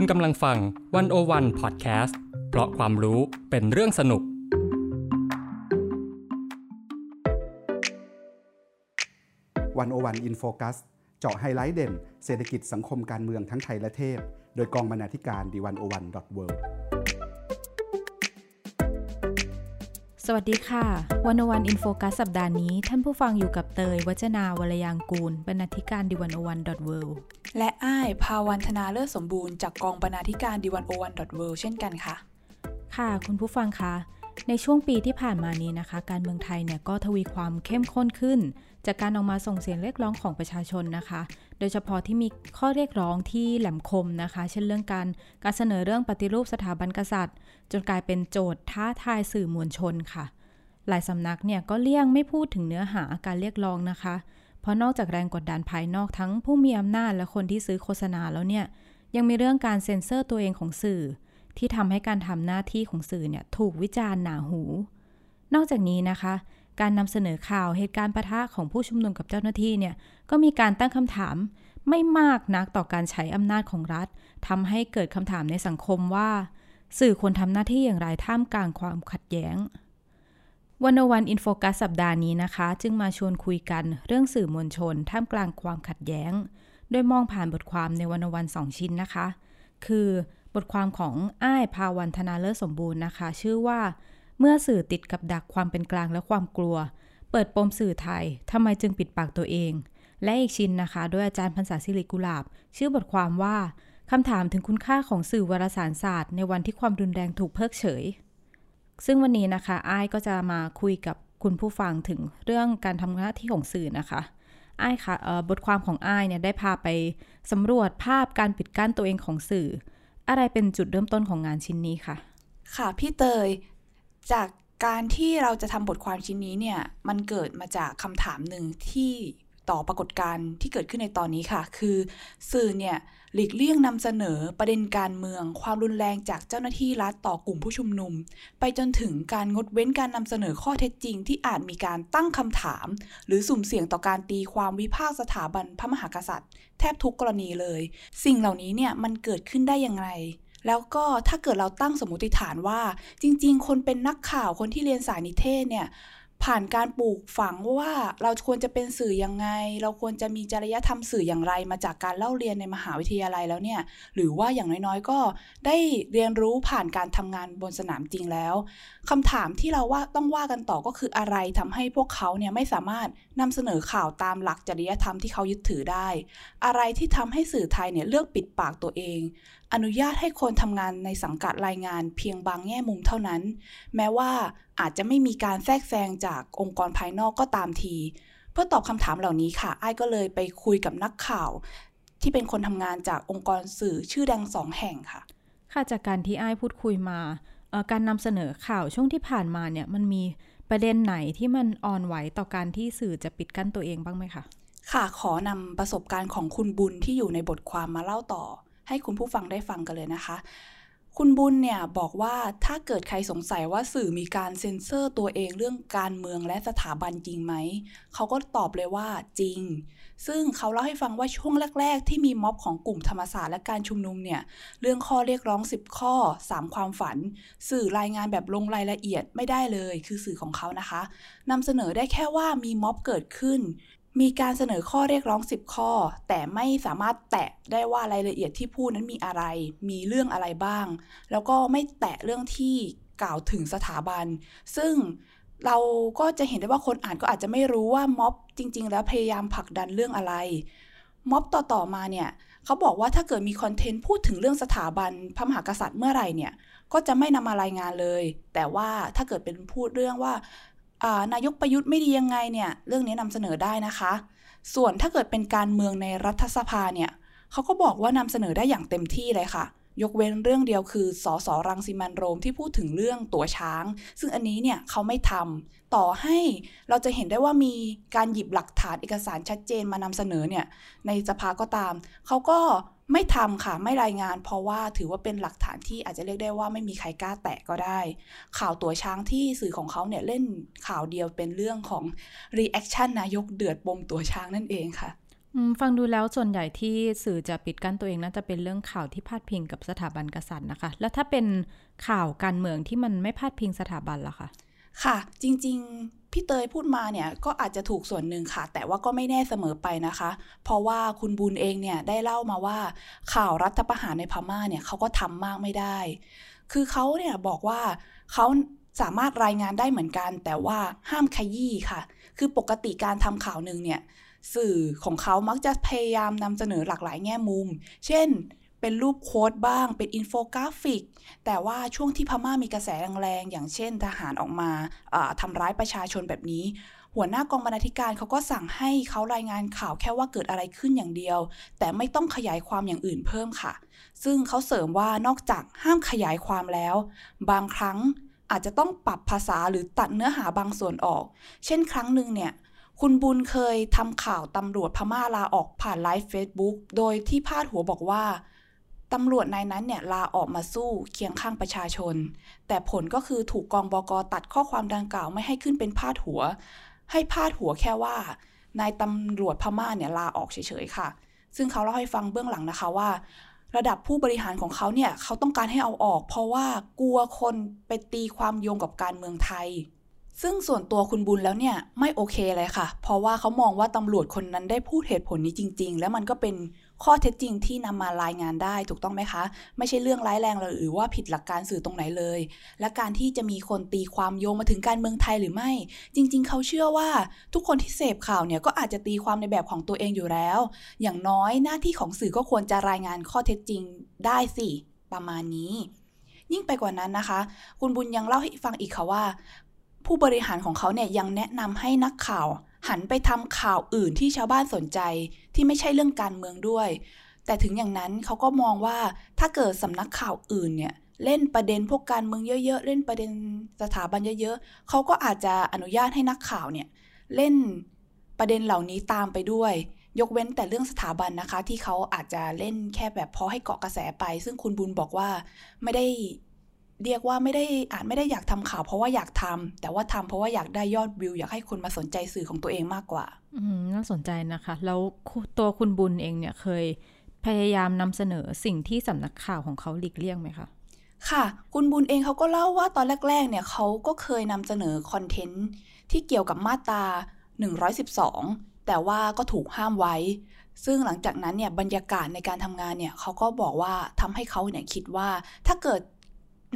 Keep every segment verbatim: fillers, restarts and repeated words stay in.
คุณกำลังฟังหนึ่งศูนย์หนึ่ง Podcast เพราะความรู้เป็นเรื่องสนุกหนึ่งศูนย์หนึ่ง In Focus เจาะไฮไลท์เด่นเศรษฐกิจสังคมการเมืองทั้งไทยและเทศโดยกองบรรณาธิการ ดิวันหนึ่งศูนย์หนึ่ง ดอท เวิลด์ สวัสดีค่ะหนึ่งศูนย์หนึ่ง In Focus สัปดาห์นี้ท่านผู้ฟังอยู่กับเตยวัจนาวรยางกูลบรรณาธิการ ดิวันหนึ่งศูนย์หนึ่ง ดอท เวิลด์ และอ้ายภาวันธนาเลิศสมบูรณ์จากกองบรรณาธิการ ดิวันหนึ่งศูนย์หนึ่ง ดอท เวิลด์ เช่นกันค่ะค่ะคุณผู้ฟังคะในช่วงปีที่ผ่านมานี้นะคะการเมืองไทยเนี่ยก็ทวีความเข้มข้นขึ้นจากการออกมาส่งเสียงเรียกร้องของประชาชนนะคะโดยเฉพาะที่มีข้อเรียกร้องที่แหลมคมนะคะเช่นเรื่องการการเสนอเรื่องปฏิรูปสถาบันกษัตริย์จนกลายเป็นโจทย์ท้าทายสื่อมวลชนค่ะหลายสำนักเนี่ยก็เลี่ยงไม่พูดถึงเนื้อหาการเรียกร้องนะคะเพราะนอกจากแรงกดดันภายนอกทั้งผู้มีอำนาจและคนที่ซื้อโฆษณาแล้วเนี่ยยังมีเรื่องการเซ็นเซอร์ตัวเองของสื่อที่ทำให้การทำหน้าที่ของสื่อเนี่ยถูกวิจารณ์หนาหูนอกจากนี้นะคะการนำเสนอข่าวเหตุการณ์ปะทะของผู้ชุมนุมกับเจ้าหน้าที่เนี่ยก็มีการตั้งคำถามไม่มากนักต่อการใช้อำนาจของรัฐทำให้เกิดคำถามในสังคมว่าสื่อควรทำหน้าที่อย่างไรท่ามกลางความขัดแย้งหนึ่งศูนย์หนึ่ง In Focus สัปดาห์นี้นะคะจึงมาชวนคุยกันเรื่องสื่อมวลชนท่ามกลางความขัดแย้งโดยมองผ่านบทความในหนึ่งศูนย์หนึ่ง สองชิ้นนะคะคือบทความของอ้ายภาวันธนาเลิศสมบูรณ์นะคะชื่อว่าเมื่อสื่อติดกับดักความเป็นกลางและความกลัวเปิดปมสื่อไทยทำไมจึงปิดปากตัวเองและอีกชิ้นนะคะโดยอาจารย์พรรษาศิริกุหลาบชื่อบทความว่าคำถามถึงคุณค่าของสื่อวารสารศาสตร์ในวันที่ความรุนแรงถูกเพิกเฉยซึ่งวันนี้นะคะอ้ายก็จะมาคุยกับคุณผู้ฟังถึงเรื่องการทำหน้าที่ของสื่อนะคะอ้ายค่ะบทความของอ้ายเนี่ยได้พาไปสำรวจภาพการปิดกั้นตัวเองของสื่ออะไรเป็นจุดเริ่มต้นของงานชิ้นนี้ค่ะค่ะพี่เตยจากการที่เราจะทำบทความชิ้นนี้เนี่ยมันเกิดมาจากคำถามหนึ่งที่ต่อปรากฏการณ์ที่เกิดขึ้นในตอนนี้ค่ะคือสื่อเนี่ยหลีกเลี่ยงนำเสนอประเด็นการเมืองความรุนแรงจากเจ้าหน้าที่รัฐต่อกลุ่มผู้ชุมนุมไปจนถึงการงดเว้นการนำเสนอข้อเท็จจริงที่อาจมีการตั้งคำถามหรือสุ่มเสี่ยงต่อการตีความวิพากษ์สถาบันพระมหากษัตริย์แทบทุกกรณีเลยสิ่งเหล่านี้เนี่ยมันเกิดขึ้นได้อย่างไรแล้วก็ถ้าเกิดเราตั้งสมมติฐานว่าจริงๆคนเป็นนักข่าวคนที่เรียนสายนิเทศเนี่ยผ่านการปลูกฝังว่าเราควรจะเป็นสื่อยังไงเราควรจะมีจริยธรรมสื่ออย่างไรมาจากการเล่าเรียนในมหาวิทยาลัยแล้วเนี่ยหรือว่าอย่างน้อยๆก็ได้เรียนรู้ผ่านการทำงานบนสนามจริงแล้วคำถามที่เราว่าต้องว่ากันต่อก็คืออะไรทำให้พวกเขาเนี่ยไม่สามารถนำเสนอข่าวตามหลักจริยธรรมที่เขายึดถือได้อะไรที่ทำให้สื่อไทยเนี่ยเลือกปิดปากตัวเองอนุญาตให้คนทำงานในสังกัดรายงานเพียงบางแง่มุมเท่านั้นแม้ว่าอาจจะไม่มีการแทรกแซงจากองค์กรภายนอกก็ตามทีเพื่อตอบคำถามเหล่านี้ค่ะอ้ายก็เลยไปคุยกับนักข่าวที่เป็นคนทำงานจากองค์กรสื่อชื่อดังสองแห่งค่ะค่ะจากการที่อ้ายพูดคุยมาการนำเสนอข่าวช่วงที่ผ่านมาเนี่ยมันมีประเด็นไหนที่มันอ่อนไหวต่อการที่สื่อจะปิดกั้นตัวเองบ้างไหมคะค่ะขอนำประสบการณ์ของคุณบุญที่อยู่ในบทความมาเล่าต่อให้คุณผู้ฟังได้ฟังกันเลยนะคะคุณบุญเนี่ยบอกว่าถ้าเกิดใครสงสัยว่าสื่อมีการเซ็นเซอร์ตัวเองเรื่องการเมืองและสถาบันจริงไหมเขาก็ตอบเลยว่าจริงซึ่งเขาเล่าให้ฟังว่าช่วงแรกๆที่มีม็อบของกลุ่มธรรมศาสตร์และการชุมนุมเนี่ยเรื่องข้อเรียกร้องสิบข้อสามความฝันสื่อรายงานแบบลงรายละเอียดไม่ได้เลยคือสื่อของเขานะคะนำเสนอได้แค่ว่ามีม็อบเกิดขึ้นมีการเสนอข้อเรียกร้องสิบข้อแต่ไม่สามารถแตะได้ว่ารายละเอียดที่พูดนั้นมีอะไรมีเรื่องอะไรบ้างแล้วก็ไม่แตะเรื่องที่กล่าวถึงสถาบันซึ่งเราก็จะเห็นได้ว่าคนอ่านก็อาจจะไม่รู้ว่าม็อบจริงๆแล้วพยายามผลักดันเรื่องอะไรม็อบต่อๆมาเนี่ยเขาบอกว่าถ้าเกิดมีคอนเทนต์พูดถึงเรื่องสถาบันพระมหากษัตริย์เมื่อไหร่เนี่ยก็จะไม่นำมารายงานเลยแต่ว่าถ้าเกิดเป็นพูดเรื่องว่านายกประยุทธ์ไม่ดียังไงเนี่ยเรื่องนี้นำเสนอได้นะคะส่วนถ้าเกิดเป็นการเมืองในรัฐสภาเนี่ยเขาก็บอกว่านำเสนอได้อย่างเต็มที่เลยค่ะยกเว้นเรื่องเดียวคือสสรังสิมันต์โรมที่พูดถึงเรื่องตั๋วช้างซึ่งอันนี้เนี่ยเขาไม่ทำต่อให้เราจะเห็นได้ว่ามีการหยิบหลักฐานเอกสารชัดเจนมานำเสนอเนี่ยในสภาก็ตามเขาก็ไม่ทำค่ะไม่รายงานเพราะว่าถือว่าเป็นหลักฐานที่อาจจะเรียกได้ว่าไม่มีใครกล้าแตะก็ได้ข่าวตัวช้างที่สื่อของเขาเนี่ยเล่นข่าวเดียวเป็นเรื่องของรีแอคชั่นนายกเดือดปมตัวช้างนั่นเองค่ะ อืมฟังดูแล้วส่วนใหญ่ที่สื่อจะปิดกั้นตัวเองน่าจะเป็นเรื่องข่าวที่พาดพิงกับสถาบันกษัตริย์นะคะ แล้วถ้าเป็นข่าวการเมืองที่มันไม่พาดพิงสถาบันล่ะคะค่ะจริงๆพี่เตยพูดมาเนี่ยก็อาจจะถูกส่วนหนึ่งค่ะแต่ว่าก็ไม่แน่เสมอไปนะคะเพราะว่าคุณบุญเองเนี่ยได้เล่ามาว่าข่าวรัฐประหารในพม่าเนี่ยเขาก็ทำมากไม่ได้คือเขาเนี่ยบอกว่าเขาสามารถรายงานได้เหมือนกันแต่ว่าห้ามขยี้ค่ะคือปกติการทำข่าวนึงเนี่ยสื่อของเขามักจะพยายามนำเสนอหลากหลายแง่มุมเช่นเป็นรูปโค้ดบ้างเป็นอินโฟกราฟิกแต่ว่าช่วงที่พม่ามีกระแสแรงๆอย่างเช่นทหารออกมาทำร้ายประชาชนแบบนี้หัวหน้ากองบรรณาธิการเขาก็สั่งให้เขารายงานข่าวแค่ว่าเกิดอะไรขึ้นอย่างเดียวแต่ไม่ต้องขยายความอย่างอื่นเพิ่มค่ะซึ่งเขาเสริมว่านอกจากห้ามขยายความแล้วบางครั้งอาจจะต้องปรับภาษาหรือตัดเนื้อหาบางส่วนออกเช่นครั้งนึงเนี่ยคุณบุญเคยทำข่าวตำรวจพม่าลาออกผ่านไลฟ์เฟซบุ๊กโดยที่พาดหัวบอกว่าตำรวจนายนั้นเนี่ยลาออกมาสู้เคียงข้างประชาชนแต่ผลก็คือถูกกองบก.ตัดข้อความดังกล่าวไม่ให้ขึ้นเป็นพาดหัวให้พาดหัวแค่ว่านายตำรวจพม่าเนี่ยลาออกเฉยๆค่ะซึ่งเขาเล่าให้ฟังเบื้องหลังนะคะว่าระดับผู้บริหารของเขาเนี่ยเขาต้องการให้เอาออกเพราะว่ากลัวคนไปตีความโยงกับการเมืองไทยซึ่งส่วนตัวคุณบุญแล้วเนี่ยไม่โอเคเลยค่ะเพราะว่าเขามองว่าตำรวจคนนั้นได้พูดเหตุผลนี้จริงๆและมันก็เป็นข้อเท็จจริงที่นำมารายงานได้ถูกต้องไหมคะไม่ใช่เรื่องร้ายแรงหรือว่าผิดหลักการสื่อตรงไหนเลยและการที่จะมีคนตีความโยงมาถึงการเมืองไทยหรือไม่จริงๆเขาเชื่อว่าทุกคนที่เสพข่าวเนี่ยก็อาจจะตีความในแบบของตัวเองอยู่แล้วอย่างน้อยหน้าที่ของสื่อก็ควรจะรายงานข้อเท็จจริงได้สิประมาณนี้ยิ่งไปกว่านั้นนะคะคุณบุญยังเล่าให้ฟังอีกค่ะว่าผู้บริหารของเขาเนี่ยยังแนะนำให้นักข่าวหันไปทำข่าวอื่นที่ชาวบ้านสนใจที่ไม่ใช่เรื่องการเมืองด้วยแต่ถึงอย่างนั้นเขาก็มองว่าถ้าเกิดสำนักข่าวอื่นเนี่ยเล่นประเด็นพวกการเมืองเยอะๆเล่นประเด็นสถาบันเยอะๆเขาก็อาจจะอนุญาตให้นักข่าวเนี่ยเล่นประเด็นเหล่านี้ตามไปด้วยยกเว้นแต่เรื่องสถาบันนะคะที่เขาอาจจะเล่นแค่แบบพอให้เกาะกระแสไปซึ่งคุณบุญบอกว่าไม่ได้เรียกว่าไม่ได้อาจไม่ได้อยากทำข่าวเพราะว่าอยากทำแต่ว่าทำเพราะว่าอยากได้ยอดวิวอยากให้คนมาสนใจสื่อของตัวเองมากกว่าอืมน่าสนใจนะคะแล้วตัวคุณบุญเองเนี่ยเคยพยายามนำเสนอสิ่งที่สำนักข่าวของเขาหลีกเลี่ยงไหมคะค่ะคุณบุญเองเขาก็เล่าว่าตอนแรกๆเนี่ยเขาก็เคยนำเสนอคอนเทนต์ที่เกี่ยวกับมาตราหนึ่งร้อยสิบสองแต่ว่าก็ถูกห้ามไว้ซึ่งหลังจากนั้นเนี่ยบรรยากาศในการทำงานเนี่ยเขาก็บอกว่าทำให้เขาเนี่ยคิดว่าถ้าเกิด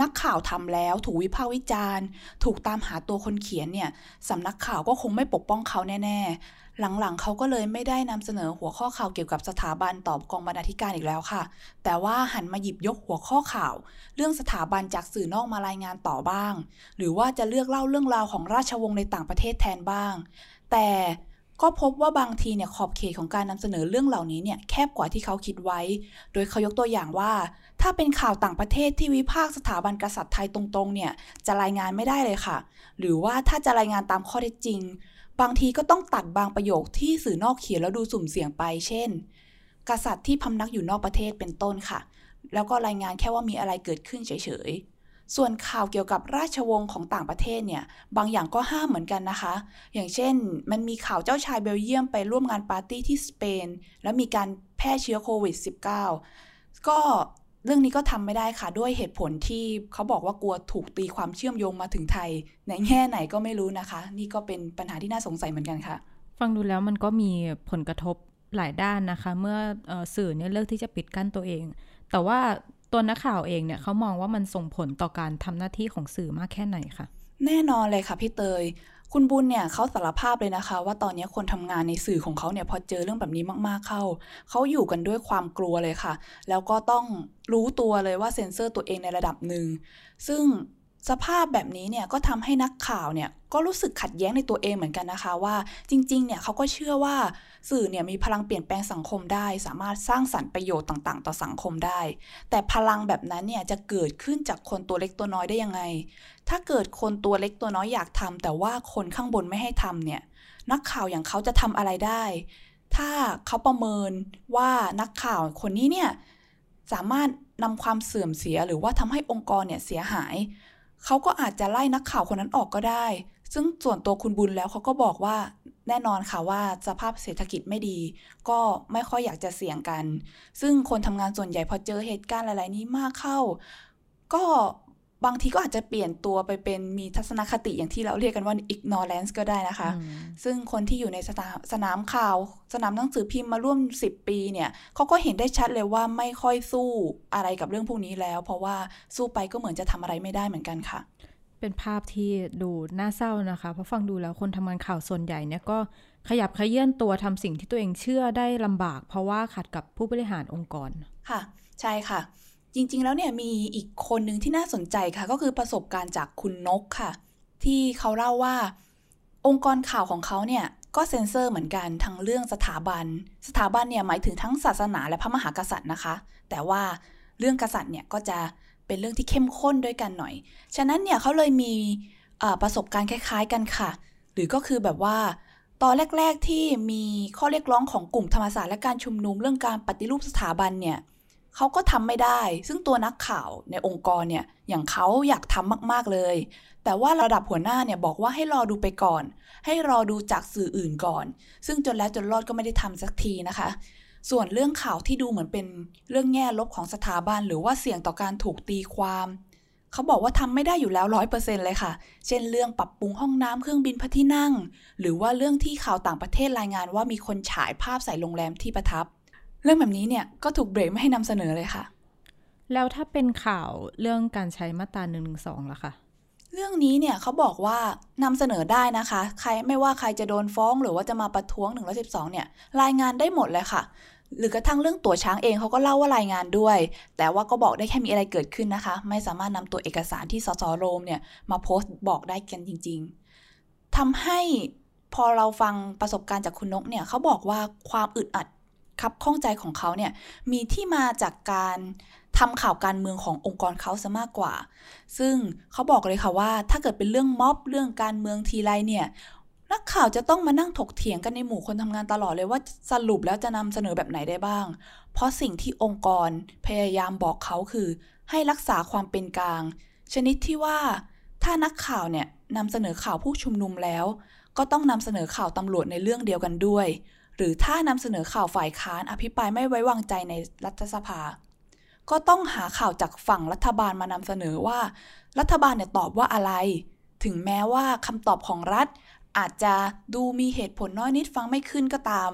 นักข่าวทำแล้วถูกวิพากษ์วิจารณ์ถูกตามหาตัวคนเขียนเนี่ยสำนักข่าวก็คงไม่ปกป้องเขาแน่ๆหลังๆเขาก็เลยไม่ได้นำเสนอหัวข้อข่าวเกี่ยวกับสถาบันต่อกองบรรณาธิการอีกแล้วค่ะแต่ว่าหันมาหยิบยกหัวข้อข่าวเรื่องสถาบันจากสื่อนอกมารายงานต่อบ้างหรือว่าจะเลือกเล่าเรื่องราวของราชวงศ์ในต่างประเทศแทนบ้างแต่ก็พบว่าบางทีเนี่ยขอบเขตของการนำเสนอเรื่องเหล่านี้เนี่ยแคบกว่าที่เขาคิดไว้โดยเขายกตัวอย่างว่าถ้าเป็นข่าวต่างประเทศที่วิพากษ์สถาบันกษัตริย์ไทยตรงๆเนี่ยจะรายงานไม่ได้เลยค่ะหรือว่าถ้าจะรายงานตามข้อเท็จจริงบางทีก็ต้องตัดบางประโยคที่สื่อนอกเขียนแล้วดูสุ่มเสี่ยงไปเช่นกษัตริย์ที่พำนักอยู่นอกประเทศเป็นต้นค่ะแล้วก็รายงานแค่ว่ามีอะไรเกิดขึ้นเฉยๆส่วนข่าวเกี่ยวกับราชวงศ์ของต่างประเทศเนี่ยบางอย่างก็ห้ามเหมือนกันนะคะอย่างเช่นมันมีข่าวเจ้าชายเบลเยียมไปร่วมงานปาร์ตี้ที่สเปนแล้วมีการแพร่เชื้อโควิด สิบเก้า ก็เรื่องนี้ก็ทำไม่ได้ค่ะด้วยเหตุผลที่เขาบอกว่ากลัวถูกตีความเชื่อมโยงมาถึงไทยในแง่ไหนก็ไม่รู้นะคะนี่ก็เป็นปัญหาที่น่าสงสัยเหมือนกันค่ะฟังดูแล้วมันก็มีผลกระทบหลายด้านนะคะเมื่อสื่อเนี่ยเลือกที่จะปิดกั้นตัวเองแต่ว่าตัวนักข่าวเองเนี่ยเขามองว่ามันส่งผลต่อการทำหน้าที่ของสื่อมากแค่ไหนคะแน่นอนเลยค่ะพี่เตยคุณบุญเนี่ยเขาสารภาพเลยนะคะว่าตอนนี้คนทำงานในสื่อของเขาเนี่ยพอเจอเรื่องแบบนี้มากๆเข้าเขาอยู่กันด้วยความกลัวเลยค่ะแล้วก็ต้องรู้ตัวเลยว่าเซ็นเซอร์ตัวเองในระดับหนึ่งซึ่งสภาพแบบนี้เนี่ยก็ทำให้นักข่าวเนี่ยก็รู้สึกขัดแย้งในตัวเองเหมือนกันนะคะว่าจริงๆเนี่ยเขาก็เชื่อว่าสื่อเนี่ยมีพลังเปลี่ยนแปลงสังคมได้สามารถสร้างสรรค์ประโยชน์ต่างๆต่อสังคมได้แต่พลังแบบนั้นเนี่ยจะเกิดขึ้นจากคนตัวเล็กตัวน้อยได้ยังไงถ้าเกิดคนตัวเล็กตัวน้อยอยากทำแต่ว่าคนข้างบนไม่ให้ทำเนี่ยนักข่าวอย่างเขาจะทำอะไรได้ถ้าเขาประเมินว่านักข่าวคนนี้เนี่ยสามารถนำความเสื่อมเสียหรือว่าทำให้องค์กรเนี่ยเสียหายเขาก็อาจจะไล่นักข่าวคนนั้นออกก็ได้ซึ่งส่วนตัวคุณบุญแล้วเขาก็บอกว่า แน่นอนค่ะว่าสภาพเศรษฐกิจไม่ดีก็ไม่ค่อยอยากจะเสี่ยงกันซึ่งคนทำงานส่วนใหญ่พอเจอเหตุการณ์หลายๆนี้มากเข้าก็บางทีก็อาจจะเปลี่ยนตัวไปเป็นมีทัศนคติอย่างที่เราเรียกกันว่า ignorance ก็ได้นะคะซึ่งคนที่อยู่ในสนามข่าวสนามหนังสือพิมพ์มาร่วมสิบปีเนี่ยเขาก็เห็นได้ชัดเลยว่าไม่ค่อยสู้อะไรกับเรื่องพวกนี้แล้วเพราะว่าสู้ไปก็เหมือนจะทำอะไรไม่ได้เหมือนกันค่ะเป็นภาพที่ดูน่าเศร้านะคะเพราะฟังดูแล้วคนทำงานข่าวส่วนใหญ่เนี่ยก็ขยับขยื่นตัวทำสิ่งที่ตัวเองเชื่อได้ลำบากเพราะว่าขัดกับผู้บริหารองค์กรค่ะใช่ค่ะจริงๆแล้วเนี่ยมีอีกคนหนึ่งที่น่าสนใจค่ะก็คือประสบการณ์จากคุณนกค่ะที่เขาเล่าว่าองค์กรข่าวของเขาเนี่ยก็เซ็นเซอร์เหมือนกันทั้งเรื่องสถาบันสถาบันเนี่ยหมายถึงทั้งศาสนาและพระมหากษัตริย์นะคะแต่ว่าเรื่องกษัตริย์เนี่ยก็จะเป็นเรื่องที่เข้มข้นด้วยกันหน่อยฉะนั้นเนี่ยเขาเลยมีประสบการณ์คล้ายๆกันค่ะหรือก็คือแบบว่าตอนแรกๆที่มีข้อเรียกร้องของกลุ่มธรรมศาสตร์และการชุมนุมเรื่องการปฏิรูปสถาบันเนี่ยเขาก็ทำไม่ได้ซึ่งตัวนักข่าวในองค์กรเนี่ยอย่างเขาอยากทำมากๆเลยแต่ว่าระดับหัวหน้าเนี่ยบอกว่าให้รอดูไปก่อนให้รอดูจากสื่ออื่นก่อนซึ่งจนแล้วจนรอดก็ไม่ได้ทำสักทีนะคะส่วนเรื่องข่าวที่ดูเหมือนเป็นเรื่องแง่ลบของสถาบันหรือว่าเสี่ยงต่อการถูกตีความเขาบอกว่าทำไม่ได้อยู่แล้ว ร้อยเปอร์เซ็นต์ เลยค่ะเช่นเรื่องปรับปรุงห้องน้ำเครื่องบินพระที่นั่งหรือว่าเรื่องที่ข่าวต่างประเทศรายงานว่ามีคนฉายภาพใส่โรงแรมที่ประทับเรื่องแบบนี้เนี่ยก็ถูกเบรกไม่ให้นำเสนอเลยค่ะแล้วถ้าเป็นข่าวเรื่องการใช้มาตรา หนึ่งหนึ่งสอง ล่ะคะเรื่องนี้เนี่ยเขาบอกว่านำเสนอได้นะคะใครไม่ว่าใครจะโดนฟ้องหรือว่าจะมาประท้วงหนึ่งร้อยสิบสองเนี่ยรายงานได้หมดเลยค่ะหรือกระทั่งเรื่องตั๋วช้างเองเขาก็เล่าว่ารายงานด้วยแต่ว่าก็บอกได้แค่มีอะไรเกิดขึ้นนะคะไม่สามารถนำตัวเอกสารที่สสโรมเนี่ยมาโพสต์บอกได้กันจริงๆทำให้พอเราฟังประสบการณ์จากคุณนกเนี่ยเขาบอกว่าความอึดอัดขับข้องใจของเขาเนี่ยมีที่มาจากการทำข่าวการเมืองขององค์กรเขาซะมากกว่าซึ่งเขาบอกเลยค่ะว่าถ้าเกิดเป็นเรื่องม็อบเรื่องการเมืองทีไรเนี่ยนักข่าวจะต้องมานั่งถกเถียงกันในหมู่คนทำงานตลอดเลยว่าสรุปแล้วจะนำเสนอแบบไหนได้บ้างเพราะสิ่งที่องค์กรพยายามบอกเขาคือให้รักษาความเป็นกลางชนิดที่ว่าถ้านักข่าวเนี่ยนำเสนอข่าวผู้ชุมนุมแล้วก็ต้องนำเสนอข่าวตำรวจในเรื่องเดียวกันด้วยหรือถ้านำเสนอข่าวฝ่ายค้านอภิปรายไม่ไว้วางใจในรัฐสภาก็ต้องหาข่าวจากฝั่งรัฐบาลมานำเสนอว่ารัฐบาลเนี่ยตอบว่าอะไรถึงแม้ว่าคำตอบของรัฐอาจจะดูมีเหตุผลน้อยนิดฟังไม่ขึ้นก็ตาม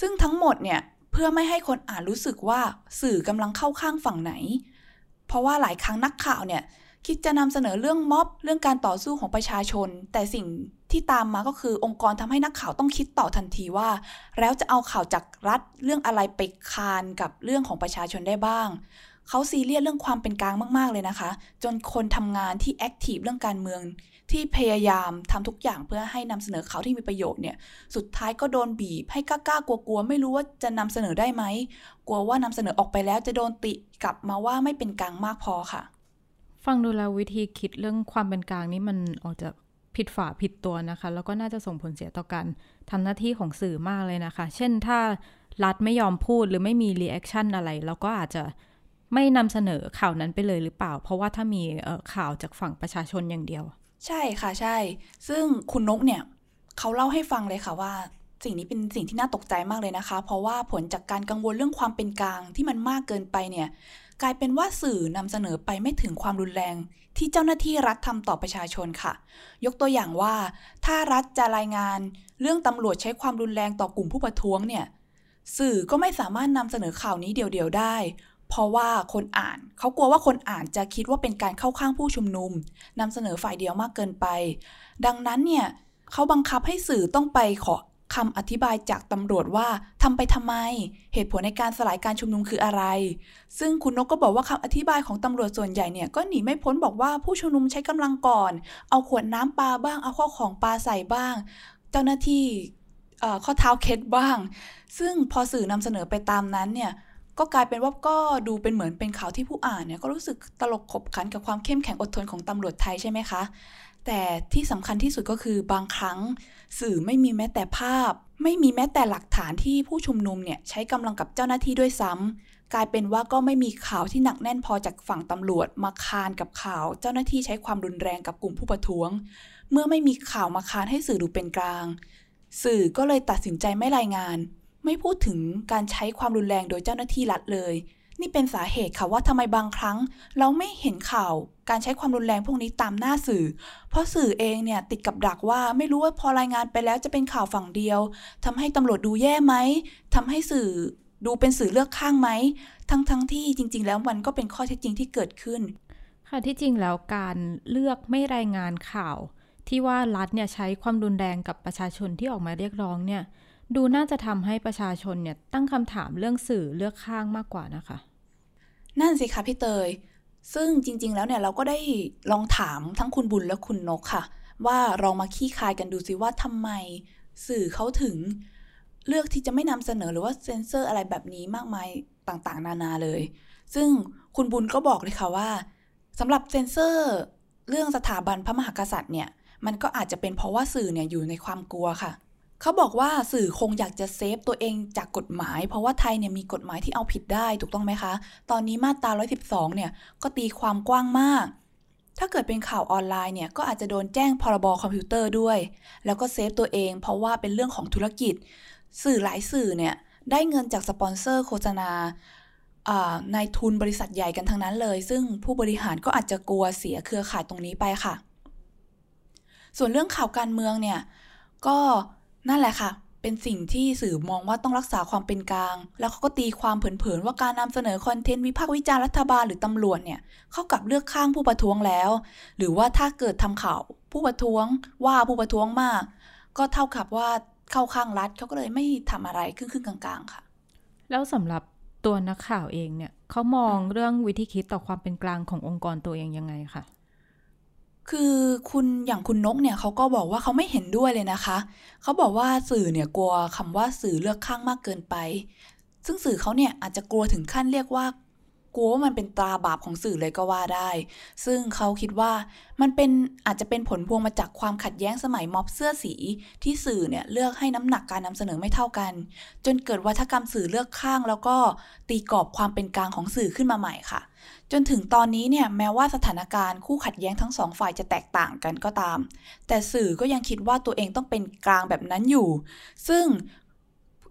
ซึ่งทั้งหมดเนี่ยเพื่อไม่ให้คนอ่านรู้สึกว่าสื่อกำลังเข้าข้างฝั่งไหนเพราะว่าหลายครั้งนักข่าวเนี่ยคิดจะนำเสนอเรื่องม็อบเรื่องการต่อสู้ของประชาชนแต่สิ่งที่ตามมาก็คือองค์กรทำให้นักข่าวต้องคิดต่อทันทีว่าแล้วจะเอาข่าวจากรัฐเรื่องอะไรไปคานกับเรื่องของประชาชนได้บ้างเขาซีเรียสเรื่องความเป็นกลางมากๆเลยนะคะจนคนทำงานที่แอคทีฟเรื่องการเมืองที่พยายามทำทุกอย่างเพื่อให้นำเสนอข่าวที่มีประโยชน์เนี่ยสุดท้ายก็โดนบีบให้กล้ากลัวๆไม่รู้ว่าจะนำเสนอได้ไหมกลัวว่านำเสนอออกไปแล้วจะโดนติกลับมาว่าไม่เป็นกลางมากพอค่ะฟังดูแล้ววิธีคิดเรื่องความเป็นกลางนี้มันออกจะผิดฝาผิดตัวนะคะแล้วก็น่าจะส่งผลเสียต่อการทำหน้าที่ของสื่อมากเลยนะคะเช่นถ้ารัฐไม่ยอมพูดหรือไม่มีรีแอคชั่นอะไรเราก็อาจจะไม่นำเสนอข่าวนั้นไปเลยหรือเปล่าเพราะว่าถ้ามีข่าวจากฝั่งประชาชนอย่างเดียวใช่ค่ะใช่ซึ่งคุณนกเนี่ยเขาเล่าให้ฟังเลยค่ะว่าสิ่งนี้เป็นสิ่งที่น่าตกใจมากเลยนะคะเพราะว่าผลจากการกังวลเรื่องความเป็นกลางที่มันมากเกินไปเนี่ยกลายเป็นว่าสื่อนำเสนอไปไม่ถึงความรุนแรงที่เจ้าหน้าที่รัฐทำต่อประชาชนค่ะยกตัวอย่างว่าถ้ารัฐจะรายงานเรื่องตำรวจใช้ความรุนแรงต่อกลุ่มผู้ประท้วงเนี่ยสื่อก็ไม่สามารถนำเสนอข่าวนี้เดียวๆได้เพราะว่าคนอ่านเขากลัวว่าคนอ่านจะคิดว่าเป็นการเข้าข้างผู้ชุมนุมนำเสนอฝ่ายเดียวมากเกินไปดังนั้นเนี่ยเขาบังคับให้สื่อต้องไปขอคำอธิบายจากตำรวจว่าทำไปทำไมเหตุผลในการสลายการชุมนุมคืออะไรซึ่งคุณนกก็บอกว่าคำอธิบายของตำรวจส่วนใหญ่เนี่ยก็หนีไม่พ้นบอกว่าผู้ชุมนุมใช้กำลังก่อนเอาขวดน้ำปลาบ้างเอาข้าวของปลาใส่บ้างเจ้าหน้าที่เอ่อข้อเท้าเคล็ดบ้างซึ่งพอสื่อนำเสนอไปตามนั้นเนี่ยก็กลายเป็นว่าก็ดูเป็นเหมือนเป็นข่าวที่ผู้อ่านเนี่ยก็รู้สึกตลกขบขันกับความเข้มแข็งอดทนของตำรวจไทยใช่ไหมคะแต่ที่สำคัญที่สุดก็คือบางครั้งสื่อไม่มีแม้แต่ภาพไม่มีแม้แต่หลักฐานที่ผู้ชุมนุมเนี่ยใช้กำลังกับเจ้าหน้าที่ด้วยซ้ำกลายเป็นว่าก็ไม่มีข่าวที่หนักแน่นพอจากฝั่งตำรวจมาคานกับข่าวเจ้าหน้าที่ใช้ความรุนแรงกับกลุ่มผู้ประท้วงเมื่อไม่มีข่าวมาคานให้สื่อดูเป็นกลาง สื่อก็เลยตัดสินใจไม่รายงานไม่พูดถึงการใช้ความรุนแรงโดยเจ้าหน้าที่รัฐเลยนี่เป็นสาเหตุค่ะว่าทำไมบางครั้งเราไม่เห็นข่าวการใช้ความรุนแรงพวกนี้ตามหน้าสื่อเพราะสื่อเองเนี่ยติดกับดักว่าไม่รู้ว่าพอรายงานไปแล้วจะเป็นข่าวฝั่งเดียวทำให้ตำรวจดูแย่ไหมทำให้สื่อดูเป็นสื่อเลือกข้างไหมทั้งทั้งที่จริงๆแล้วมันก็เป็นข้อเท็จจริงที่เกิดขึ้นค่ะที่จริงแล้วการเลือกไม่รายงานข่าวที่ว่ารัฐเนี่ยใช้ความรุนแรงกับประชาชนที่ออกมาเรียกร้องเนี่ยดูน่าจะทำให้ประชาชนเนี่ยตั้งคำถามเรื่องสื่อเลือกข้างมากกว่านะคะนั่นสิคะพี่เตยซึ่งจริงๆแล้วเนี่ยเราก็ได้ลองถามทั้งคุณบุญและคุณนกค่ะว่าลองมาขี้คายกันดูสิว่าทำไมสื่อเขาถึงเลือกที่จะไม่นำเสนอหรือว่าเซ็นเซอร์อะไรแบบนี้มากมายต่างๆนานาเลยซึ่งคุณบุญก็บอกเลยค่ะว่าสำหรับเซ็นเซอร์เรื่องสถาบันพระมหากษัตริย์เนี่ยมันก็อาจจะเป็นเพราะว่าสื่อเนี่ยอยู่ในความกลัวค่ะเขาบอกว่าสื่อคงอยากจะเซฟตัวเองจากกฎหมายเพราะว่าไทยเนี่ยมีกฎหมายที่เอาผิดได้ถูกต้องไหมคะตอนนี้มาตราหนึ่งร้อยสิบสองเนี่ยก็ตีความกว้างมากถ้าเกิดเป็นข่าวออนไลน์เนี่ยก็อาจจะโดนแจ้งพรบคอมพิวเตอร์ด้วยแล้วก็เซฟตัวเองเพราะว่าเป็นเรื่องของธุรกิจสื่อหลายสื่อเนี่ยได้เงินจากสปอนเซอร์โฆษณานายทุนบริษัทใหญ่กันทั้งนั้นเลยซึ่งผู้บริหารก็อาจจะกลัวเสียเครือข่ายตรงนี้ไปค่ะส่วนเรื่องข่าวการเมืองเนี่ยก็นั่นแหละค่ะเป็นสิ่งที่สื่อมองว่าต้องรักษาความเป็นกลางแล้วเขาก็ตีความเผินๆว่าการนำเสนอคอนเทนต์วิพากษ์วิจารณ์รัฐบาลหรือตำรวจเนี่ยเข้ากับเลือกข้างผู้ประท้วงแล้วหรือว่าถ้าเกิดทำข่าวผู้ประท้วงว่าผู้ประท้วงมากก็เท่ากับว่าเข้าข้างรัฐเขาก็เลยไม่ทำอะไรครึ่งๆกลางๆค่ะแล้วสำหรับตัวนักข่าวเองเนี่ยเขามองเรื่องวิธีคิดต่อความเป็นกลางขององค์กรตัวเองยังไงค่ะคือคุณอย่างคุณนกเนี่ยเขาก็บอกว่าเขาไม่เห็นด้วยเลยนะคะเขาบอกว่าสื่อเนี่ยกลัวคำว่าสื่อเลือกข้างมากเกินไปซึ่งสื่อเขาเนี่ยอาจจะกลัวถึงขั้นเรียกว่ากลัวว่ามันเป็นตราบาปของสื่อเลยก็ว่าได้ซึ่งเขาคิดว่ามันเป็นอาจจะเป็นผลพวงมาจากความขัดแย้งสมัยม็อบเสื้อสีที่สื่อเนี่ยเลือกให้น้ำหนักการนำเสนอไม่เท่ากันจนเกิดวัฒกรรมสื่อเลือกข้างแล้วก็ตีกรอบความเป็นกลางของสื่อขึ้นมาใหม่ค่ะจนถึงตอนนี้เนี่ยแม้ว่าสถานการณ์คู่ขัดแย้งทั้งสองฝ่ายจะแตกต่างกันก็ตามแต่สื่อก็ยังคิดว่าตัวเองต้องเป็นกลางแบบนั้นอยู่ซึ่ง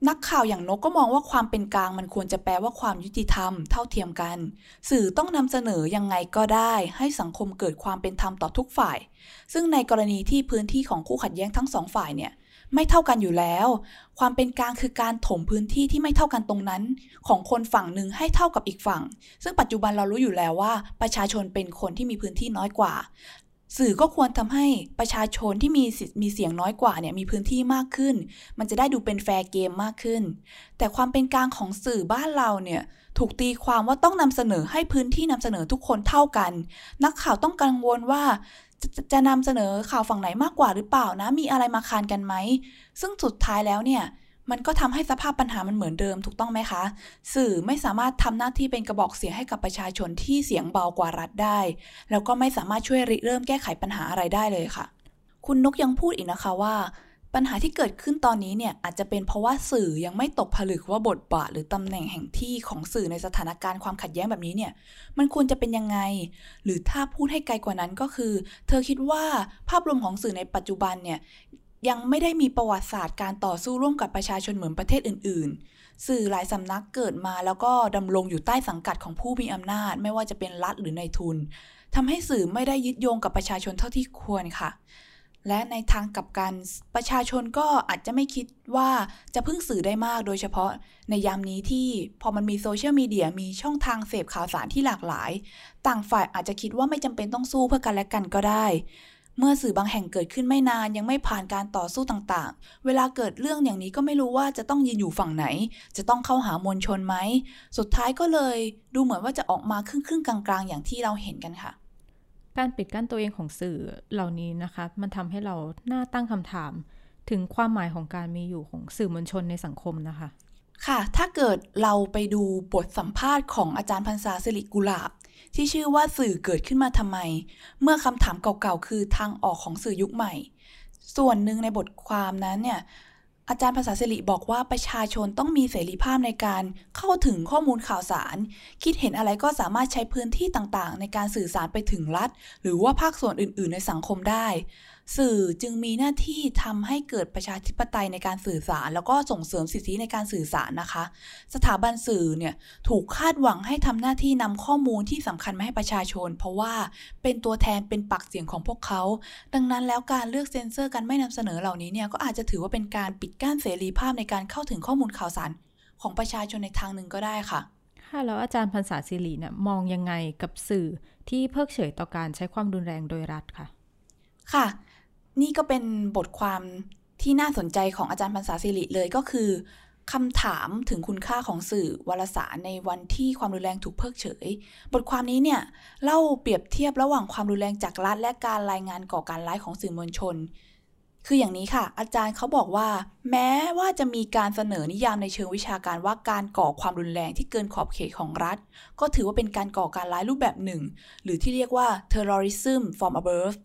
นักข่าวอย่างนกก็มองว่าความเป็นกลางมันควรจะแปลว่าความยุติธรรมเท่าเทียมกันสื่อต้องนำเสนอยังไงก็ได้ให้สังคมเกิดความเป็นธรรมต่อทุกฝ่ายซึ่งในกรณีที่พื้นที่ของคู่ขัดแย้งทั้งสองฝ่ายเนี่ยไม่เท่ากันอยู่แล้วความเป็นกลางคือการถมพื้นที่ที่ไม่เท่ากันตรงนั้นของคนฝั่งหนึ่งให้เท่ากับอีกฝั่งซึ่งปัจจุบันเรารู้อยู่แล้วว่าประชาชนเป็นคนที่มีพื้นที่น้อยกว่าสื่อก็ควรทำให้ประชาชนที่มีสิทธิ์มีเสียงน้อยกว่าเนี่ยมีพื้นที่มากขึ้นมันจะได้ดูเป็นแฟร์เกมมากขึ้นแต่ความเป็นกลางของสื่อบ้านเราเนี่ยถูกตีความว่าต้องนำเสนอให้พื้นที่นำเสนอทุกคนเท่ากันนักข่าวต้องกังวลว่าจะ, จะนำเสนอข่าวฝั่งไหนมากกว่าหรือเปล่านะมีอะไรมาคานกันไหมซึ่งสุดท้ายแล้วเนี่ยมันก็ทำให้สภาพปัญหามันเหมือนเดิมถูกต้องไหมคะสื่อไม่สามารถทำหน้าที่เป็นกระบอกเสียงให้กับประชาชนที่เสียงเบากว่ารัฐได้แล้วก็ไม่สามารถช่วยริเริ่มแก้ไขปัญหาอะไรได้เลยค่ะคุณนกยังพูดอีกนะคะว่าปัญหาที่เกิดขึ้นตอนนี้เนี่ยอาจจะเป็นเพราะว่าสื่อยังไม่ตกผลึกว่าบทบาทหรือตำแหน่งแห่งที่ของสื่อในสถานการณ์ความขัดแย้งแบบนี้เนี่ยมันควรจะเป็นยังไงหรือถ้าพูดให้ไกลกว่านั้นก็คือเธอคิดว่าภาพรวมของสื่อในปัจจุบันเนี่ยยังไม่ได้มีประวัติศาสตร์การต่อสู้ร่วมกับประชาชนเหมือนประเทศอื่นๆสื่อหลายสำนักเกิดมาแล้วก็ดำรงอยู่ใต้สังกัดของผู้มีอำนาจไม่ว่าจะเป็นรัฐหรือนายทุนทำให้สื่อไม่ได้ยึดโยงกับประชาชนเท่าที่ควรค่ะและในทางกลับกันประชาชนก็อาจจะไม่คิดว่าจะพึ่งสื่อได้มากโดยเฉพาะในยามนี้ที่พอมันมีโซเชียลมีเดียมีช่องทางเสพข่าวสารที่หลากหลายต่างฝ่ายอาจจะคิดว่าไม่จำเป็นต้องสู้เพื่อกันและกันก็ได้เมื่อสื่อบางแห่งเกิดขึ้นไม่นานยังไม่ผ่านการต่อสู้ต่างๆเวลาเกิดเรื่องอย่างนี้ก็ไม่รู้ว่าจะต้องยืนอยู่ฝั่งไหนจะต้องเข้าหามวลชนไหมสุดท้ายก็เลยดูเหมือนว่าจะออกมาครึ่งๆกลางๆอย่างที่เราเห็นกันค่ะการปิดกั้นตัวเองของสื่อเหล่านี้นะคะมันทำให้เราน่าตั้งคำถามถึงความหมายของการมีอยู่ของสื่อมวลชนในสังคมนะคะค่ะถ้าเกิดเราไปดูบทสัมภาษณ์ของอาจารย์พรรษาศิริกุหลาบที่ชื่อว่าสื่อเกิดขึ้นมาทำไมเมื่อคำถามเก่าๆคือทางออกของสื่อยุคใหม่ส่วนหนึ่งในบทความนั้นเนี่ยอาจารย์พรรษาศิริบอกว่าประชาชนต้องมีเสรีภาพในการเข้าถึงข้อมูลข่าวสารคิดเห็นอะไรก็สามารถใช้พื้นที่ต่างๆในการสื่อสารไปถึงรัฐหรือว่าภาคส่วนอื่นๆในสังคมได้ สื่อจึงมีหน้าที่ทำให้เกิดประชาธิปไตยในการสื่อสารแล้วก็ส่งเสริมสิทธิในการสื่อสารนะคะสถาบันสื่อเนี่ยถูกคาดหวังให้ทำหน้าที่นำข้อมูลที่สำคัญมาให้ประชาชนเพราะว่าเป็นตัวแทนเป็นปากเสียงของพวกเขาดังนั้นแล้วการเลือกเซ็นเซอร์การไม่นำเสนอเหล่านี้เนี่ยก็อาจจะถือว่าเป็นการปิดกั้นเสรีภาพในการเข้าถึงข้อมูลข่าวสารของประชาชนในทางหนึ่งก็ได้ค่ะค่ะแล้วอาจารย์พรรษาศิริเนี่ยมองยังไงกับสื่อที่เพิกเฉยต่อการใช้ความรุนแรงโดยรัฐค่ะค่ะนี่ก็เป็นบทความที่น่าสนใจของอาจารย์พรรษาศิริเลยก็คือคำถามถึงคุณค่าของสื่อวารสารในวันที่ความรุนแรงถูกเพิกเฉยบทความนี้เนี่ยเล่าเปรียบเทียบระหว่างความรุนแรงจากรัฐและการรายงานก่อการร้ายของสื่อมวลชนคืออย่างนี้ค่ะอาจารย์เขาบอกว่าแม้ว่าจะมีการเสนอนิยามในเชิงวิชาการว่าการก่อความรุนแรงที่เกินขอบเขตของรัฐก็ถือว่าเป็นการก่อการร้ายรูปแบบหนึ่งหรือที่เรียกว่า terrorism from above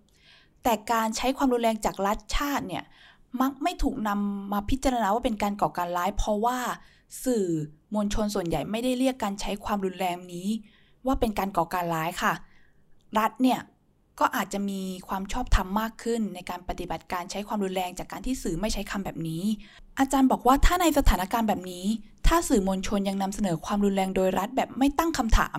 แต่การใช้ความรุนแรงจากรัฐชาติเนี่ยมักไม่ถูกนำมาพิจารณาว่าเป็นการก่อการร้ายเพราะว่าสื่อมวลชนส่วนใหญ่ไม่ได้เรียกการใช้ความรุนแรงนี้ว่าเป็นการก่อการร้ายค่ะรัฐเนี่ยก็อาจจะมีความชอบธรรมมากขึ้นในการปฏิบัติการใช้ความรุนแรงจากการที่สื่อไม่ใช้คำแบบนี้อาจารย์บอกว่าถ้าในสถานการณ์แบบนี้ถ้าสื่อมวลชนยังนำเสนอความรุนแรงโดยรัฐแบบไม่ตั้งคำถาม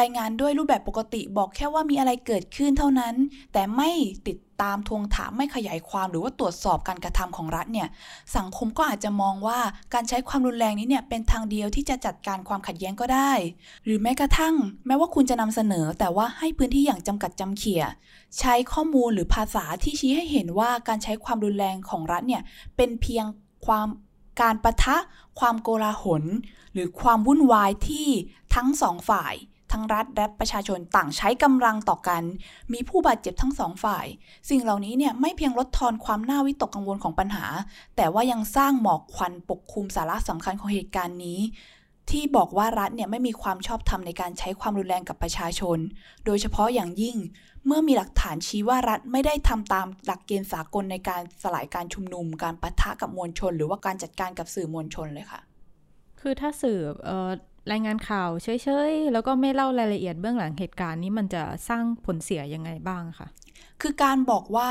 รายงานด้วยรูปแบบปกติบอกแค่ว่ามีอะไรเกิดขึ้นเท่านั้นแต่ไม่ติดตามทวงถามไม่ขยายความหรือว่าตรวจสอบการกระทำของรัฐเนี่ยสังคมก็อาจจะมองว่าการใช้ความรุนแรงนี้เนี่ยเป็นทางเดียวที่จะจัดการความขัดแย้งก็ได้หรือแม้กระทั่งแม้ว่าคุณจะนำเสนอแต่ว่าให้พื้นที่อย่างจำกัดจำเขี่ยใช้ข้อมูลหรือภาษาที่ชี้ให้เห็นว่าการใช้ความรุนแรงของรัฐเนี่ยเป็นเพียงความการปะทะความโกลาหลหรือความวุ่นวายที่ทั้งสองฝ่ายทั้งรัฐและประชาชนต่างใช้กำลังต่อกันมีผู้บาดเจ็บทั้งสองฝ่ายสิ่งเหล่านี้เนี่ยไม่เพียงลดทอนความน่าวิตกกังวลของปัญหาแต่ว่ายังสร้างหมอกควันปกคลุมสาระสำคัญของเหตุการณ์นี้ที่บอกว่ารัฐเนี่ยไม่มีความชอบธรรมในการใช้ความรุนแรงกับประชาชนโดยเฉพาะอย่างยิ่งเมื่อมีหลักฐานชี้ว่ารัฐไม่ได้ทำตามหลักเกณฑ์สากลในการสลายการชุมนุมการปะทะกับมวลชนหรือว่าการจัดการกับสื่อมวลชนเลยค่ะคือถ้าสื่อเอ่อรายงานข่าวเฉยๆแล้วก็ไม่เล่ารายละเอียดเบื้องหลังเหตุการณ์นี้มันจะสร้างผลเสียยังไงบ้างคะคือการบอกว่า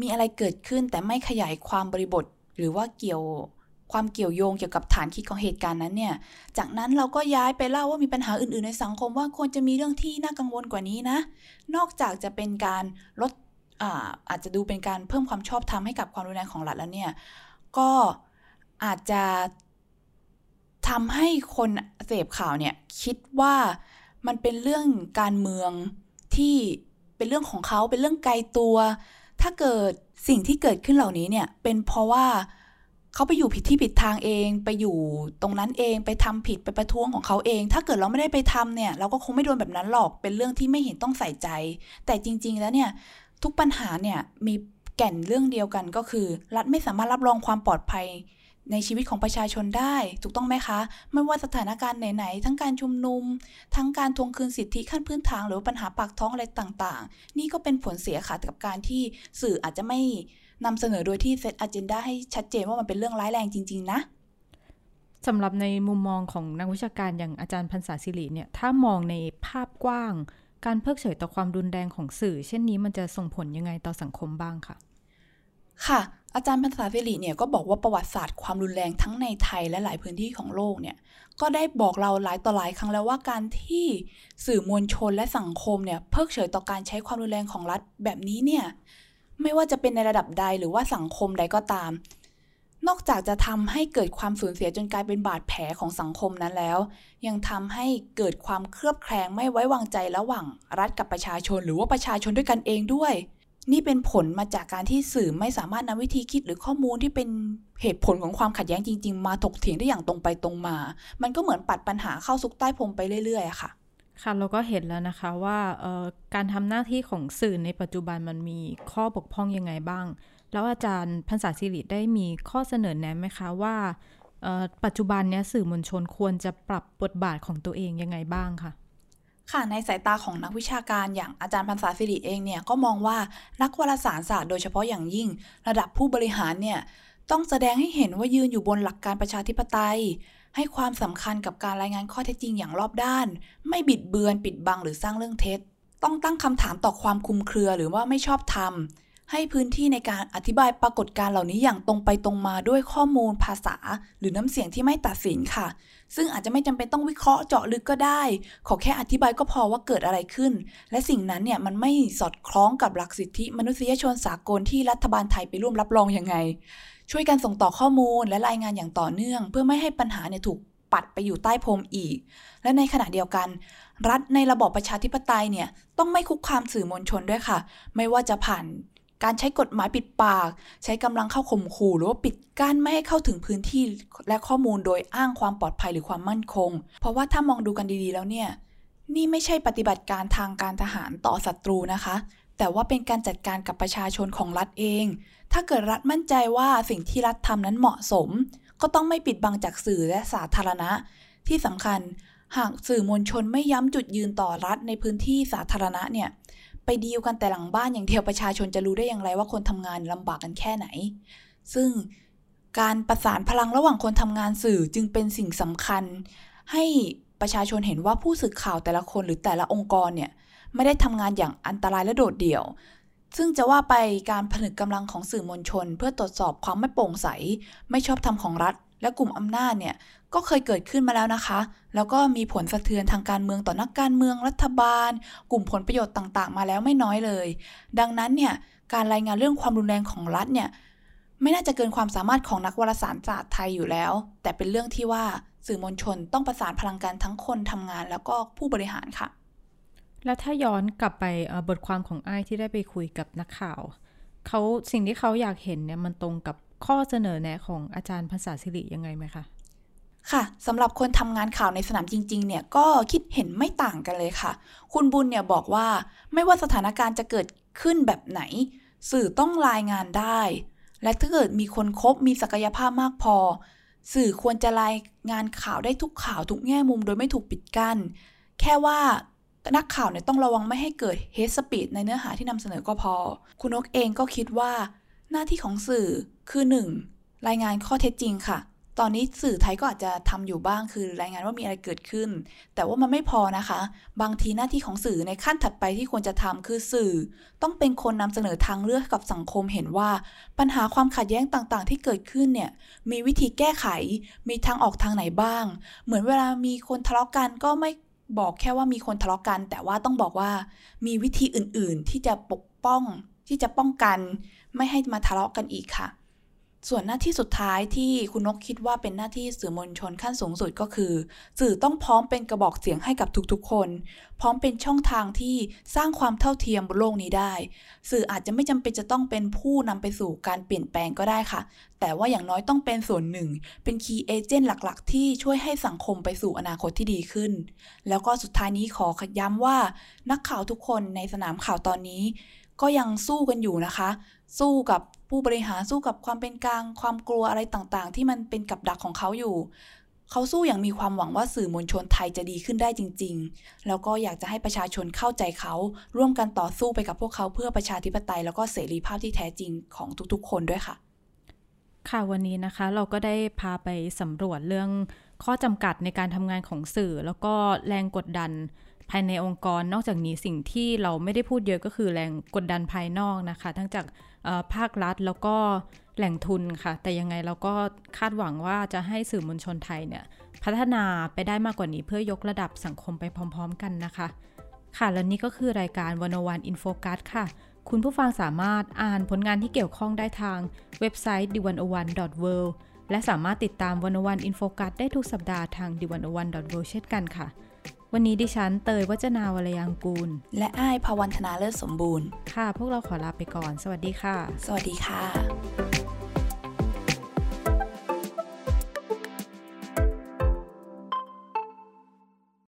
มีอะไรเกิดขึ้นแต่ไม่ขยายความบริบทหรือว่าเกี่ยวความเกี่ยวโยงเกี่ยวกับฐานคิดของเหตุการณ์นั้นเนี่ยจากนั้นเราก็ย้ายไปเล่าว่ามีปัญหาอื่นๆในสังคมว่าควรจะมีเรื่องที่น่ากังวลกว่านี้นะนอกจากจะเป็นการลด อ่า อาจจะดูเป็นการเพิ่มความชอบธรรมให้กับความรุนแรงของรัฐแล้วเนี่ยก็อาจจะทำให้คนเสพข่าวเนี่ยคิดว่ามันเป็นเรื่องการเมืองที่เป็นเรื่องของเขาเป็นเรื่องไกลตัวถ้าเกิดสิ่งที่เกิดขึ้นเหล่านี้เนี่ยเป็นเพราะว่าเขาไปอยู่ผิดที่ผิดทางเองไปอยู่ตรงนั้นเองไปทำผิดไปประท้วงของเขาเองถ้าเกิดเราไม่ได้ไปทำเนี่ยเราก็คงไม่โดนแบบนั้นหรอกเป็นเรื่องที่ไม่เห็นต้องใส่ใจแต่จริงๆแล้วเนี่ยทุกปัญหาเนี่ยมีแก่นเรื่องเดียวกันก็คือรัฐไม่สามารถรับรองความปลอดภัยในชีวิตของประชาชนได้ถูกต้องไหมคะไม่ว่าสถานการณ์ไหนๆทั้งการชุมนุมทั้งการทวงคืนสิทธิขั้นพื้นฐานหรือปัญหาปากท้องอะไรต่างๆนี่ก็เป็นผลเสียค่ะกับการที่สื่ออาจจะไม่นำเสนอโดยที่เซตอเจนดาให้ชัดเจนว่ามันเป็นเรื่องร้ายแรงจริงๆนะสำหรับในมุมมองของนักวิชาการอย่างอาจารย์พรรษาศิริเนี่ยถ้ามองในภาพกว้างการเพิกเฉยต่อความรุนแรงของสื่อเช่นนี้มันจะส่งผลยังไงต่อสังคมบ้างค่ะค่ะอาจารย์พรรษาศิริเนี่ยก็บอกว่าประวัติศาสตร์ความรุนแรงทั้งในไทยและหลายพื้นที่ของโลกเนี่ยก็ได้บอกเราหลายต่อหลายครั้งแล้วว่าการที่สื่อมวลชนและสังคมเนี่ยเพิกเฉยต่อการใช้ความรุนแรงของรัฐแบบนี้เนี่ยไม่ว่าจะเป็นในระดับใดหรือว่าสังคมใดก็ตามนอกจากจะทำให้เกิดความสูญเสียจนกลายเป็นบาดแผลของสังคมนั้นแล้วยังทำให้เกิดความเคลือบแคลงไม่ไว้วางใจระหว่างรัฐกับประชาชนหรือว่าประชาชนด้วยกันเองด้วยนี่เป็นผลมาจากการที่สื่อไม่สามารถนำวิธีคิดหรือข้อมูลที่เป็นเหตุผลของความขัดแย้งจริงๆมาถกเถียงได้อย่างตรงไปตรงมามันก็เหมือนปัดปัญหาเข้าซุกใต้พรมไปเรื่อยๆค่ะค่ะเราก็เห็นแล้วนะคะว่าการทำหน้าที่ของสื่อในปัจจุบันมันมีข้อบกพร่องยังไงบ้างแล้วอาจารย์พรรษาศิริได้มีข้อเสนอแนะไหมคะว่าปัจจุบันเนี้ยสื่อมวลชนควรจะปรับบทบาทของตัวเองยังไงบ้างค่ะค่ะในสายตาของนักวิชาการอย่างอาจารย์พรรษาศิริเองเนี่ยก็มองว่านักวารสารศาสตร์โดยเฉพาะอย่างยิ่งระดับผู้บริหารเนี่ยต้องแสดงให้เห็นว่ายืนอยู่บนหลักการประชาธิปไตยให้ความสำคัญกับการรายงานข้อเท็จจริงอย่างรอบด้านไม่บิดเบือนปิดบังหรือสร้างเรื่องเท็จต้องตั้งคำถามต่อความคลุมเครือหรือว่าไม่ชอบธรรม ให้พื้นที่ในการอธิบายปรากฏการณ์เหล่านี้อย่างตรงไปตรงมาด้วยข้อมูลภาษาหรือน้ำเสียงที่ไม่ตัดสินค่ะซึ่งอาจจะไม่จำเป็นต้องวิเคราะห์เจาะลึกก็ได้ขอแค่อธิบายก็พอว่าเกิดอะไรขึ้นและสิ่งนั้นเนี่ยมันไม่สอดคล้องกับหลักสิทธิมนุษยชนสากลที่รัฐบาลไทยไปร่วมรับรองยังไงช่วยกันส่งต่อข้อมูลและรายงานอย่างต่อเนื่องเพื่อไม่ให้ปัญหาเนี่ยถูกปัดไปอยู่ใต้พรมอีกและในขณะเดียวกันรัฐในระบอบประชาธิปไตยเนี่ยต้องไม่คุกคามสื่อมวลชนด้วยค่ะไม่ว่าจะผ่านการใช้กฎหมายปิดปากใช้กำลังเข้าข่มขู่หรือว่าปิดกั้นไม่ให้เข้าถึงพื้นที่และข้อมูลโดยอ้างความปลอดภัยหรือความมั่นคงเพราะว่าถ้ามองดูกันดีๆแล้วเนี่ยนี่ไม่ใช่ปฏิบัติการทางการทหารต่อศัตรูนะคะแต่ว่าเป็นการจัดการกับประชาชนของรัฐเองถ้าเกิดรัฐมั่นใจว่าสิ่งที่รัฐทำนั้นเหมาะสมก็ต้องไม่ปิดบังจากสื่อและสาธารณะที่สำคัญหากสื่อมวลชนไม่ย้ำจุดยืนต่อรัฐในพื้นที่สาธารณะเนี่ยไปดีลกันแต่หลังบ้านอย่างเดียวประชาชนจะรู้ได้อย่างไรว่าคนทำงานลำบากกันแค่ไหนซึ่งการประสานพลังระหว่างคนทำงานสื่อจึงเป็นสิ่งสำคัญให้ประชาชนเห็นว่าผู้สื่อข่าวแต่ละคนหรือแต่ละองค์กรเนี่ยไม่ได้ทำงานอย่างอันตรายและโดดเดี่ยวซึ่งจะว่าไปการผนึกกำลังของสื่อมวลชนเพื่อตรวจสอบความไม่โปร่งใสไม่ชอบธรรมของรัฐและกลุ่มอำนาจเนี่ยก็เคยเกิดขึ้นมาแล้วนะคะแล้วก็มีผลสะเทือนทางการเมืองต่อนักการเมืองรัฐบาลกลุ่มผลประโยชน์ต่างๆมาแล้วไม่น้อยเลยดังนั้นเนี่ยการรายงานเรื่องความรุนแรงของรัฐเนี่ยไม่น่าจะเกินความสามารถของนักวารสารศาสตร์ไทยอยู่แล้วแต่เป็นเรื่องที่ว่าสื่อมวลชนต้องประสานพลังกันทั้งคนทำงานแล้วก็ผู้บริหารค่ะแล้วถ้าย้อนกลับไปบทความของอ้ายที่ได้ไปคุยกับนักข่าวเขาสิ่งที่เขาอยากเห็นเนี่ยมันตรงกับข้อเสนอแนะของอาจารย์ภาษาศิริยังไงไหมคะค่ะสำหรับคนทำงานข่าวในสนามจริงๆเนี่ยก็คิดเห็นไม่ต่างกันเลยค่ะคุณบุญเนี่ยบอกว่าไม่ว่าสถานการณ์จะเกิดขึ้นแบบไหนสื่อต้องรายงานได้และถ้าเกิดมีคนคบมีศักยภาพมากพอสื่อควรจะรายงานข่าวได้ทุกข่าวทุกแง่มุมโดยไม่ถูกปิดกั้นแค่ว่านักข่าวเนี่ยต้องระวังไม่ให้เกิดเฮทสปีชในเนื้อหาที่นำเสนอก็พอคุณนกเองก็คิดว่าหน้าที่ของสื่อคือหนึ่งรายงานข้อเท็จจริงค่ะตอนนี้สื่อไทยก็อาจจะทำอยู่บ้างคือรายงานว่ามีอะไรเกิดขึ้นแต่ว่ามันไม่พอนะคะบางทีหน้าที่ของสื่อในขั้นถัดไปที่ควรจะทำคือสื่อต้องเป็นคนนำเสนอทางเลือกกับสังคมเห็นว่าปัญหาความขัดแย้งต่างๆที่เกิดขึ้นเนี่ยมีวิธีแก้ไขมีทางออกทางไหนบ้างเหมือนเวลามีคนทะเลาะกันก็ไม่บอกแค่ว่ามีคนทะเลาะกันแต่ว่าต้องบอกว่ามีวิธีอื่นๆที่จะปกป้องที่จะป้องกันไม่ให้มาทะเลาะกันอีกค่ะส่วนหน้าที่สุดท้ายที่คุณนกคิดว่าเป็นหน้าที่สื่อมวลชนขั้นสูงสุดก็คือสื่อต้องพร้อมเป็นกระบอกเสียงให้กับทุกๆคนพร้อมเป็นช่องทางที่สร้างความเท่าเทียมบนโลกนี้ได้สื่ออาจจะไม่จำเป็นจะต้องเป็นผู้นำไปสู่การเปลี่ยนแปลงก็ได้ค่ะแต่ว่าอย่างน้อยต้องเป็นส่วนหนึ่งเป็นคีย์เอเจนต์หลักๆที่ช่วยให้สังคมไปสู่อนาคตที่ดีขึ้นแล้วก็สุดท้ายนี้ขอย้ำว่านักข่าวทุกคนในสนามข่าวตอนนี้ก็ยังสู้กันอยู่นะคะสู้กับผู้บริหารสู้กับความเป็นกลางความกลัวอะไรต่างๆที่มันเป็นกับดักของเขาอยู่เขาสู้อย่างมีความหวังว่าสื่อมวลชนไทยจะดีขึ้นได้จริงๆแล้วก็อยากจะให้ประชาชนเข้าใจเขาร่วมกันต่อสู้ไปกับพวกเขาเพื่อประชาธิปไตยแล้วก็เสรีภาพที่แท้จริงของทุกๆคนด้วยค่ะค่ะวันนี้นะคะเราก็ได้พาไปสำรวจเรื่องข้อจำกัดในการทำงานของสื่อแล้วก็แรงกดดันภายในองค์กรนอกจากนี้สิ่งที่เราไม่ได้พูดเยอะก็คือแรงกดดันภายนอกนะคะทั้งจากภาครัฐแล้วก็แหล่งทุนค่ะแต่ยังไงเราก็คาดหวังว่าจะให้สื่อมวลชนไทยเนี่ยพัฒนาไปได้มากกว่านี้เพื่อยกระดับสังคมไปพร้อมๆกันนะคะค่ะและนี่ก็คือรายการหนึ่งศูนย์หนึ่ง In Focus ค่ะคุณผู้ฟังสามารถอ่านผลงานที่เกี่ยวข้องได้ทางเว็บไซต์ ดิวันหนึ่งศูนย์หนึ่ง ดอท เวิลด์ และสามารถติดตามหนึ่งศูนย์หนึ่ง In Focus ได้ทุกสัปดาห์ทาง ดิวันหนึ่งศูนย์หนึ่ง ดอท เวิลด์ เช่นกันค่ะวันนี้ดิฉันเตยวัจนาวรยังกูลและอ้ายภวันธนาเลิศสมบูรณ์ค่ะพวกเราขอลาไปก่อนสวัสดีค่ะสวัสดีค่ะ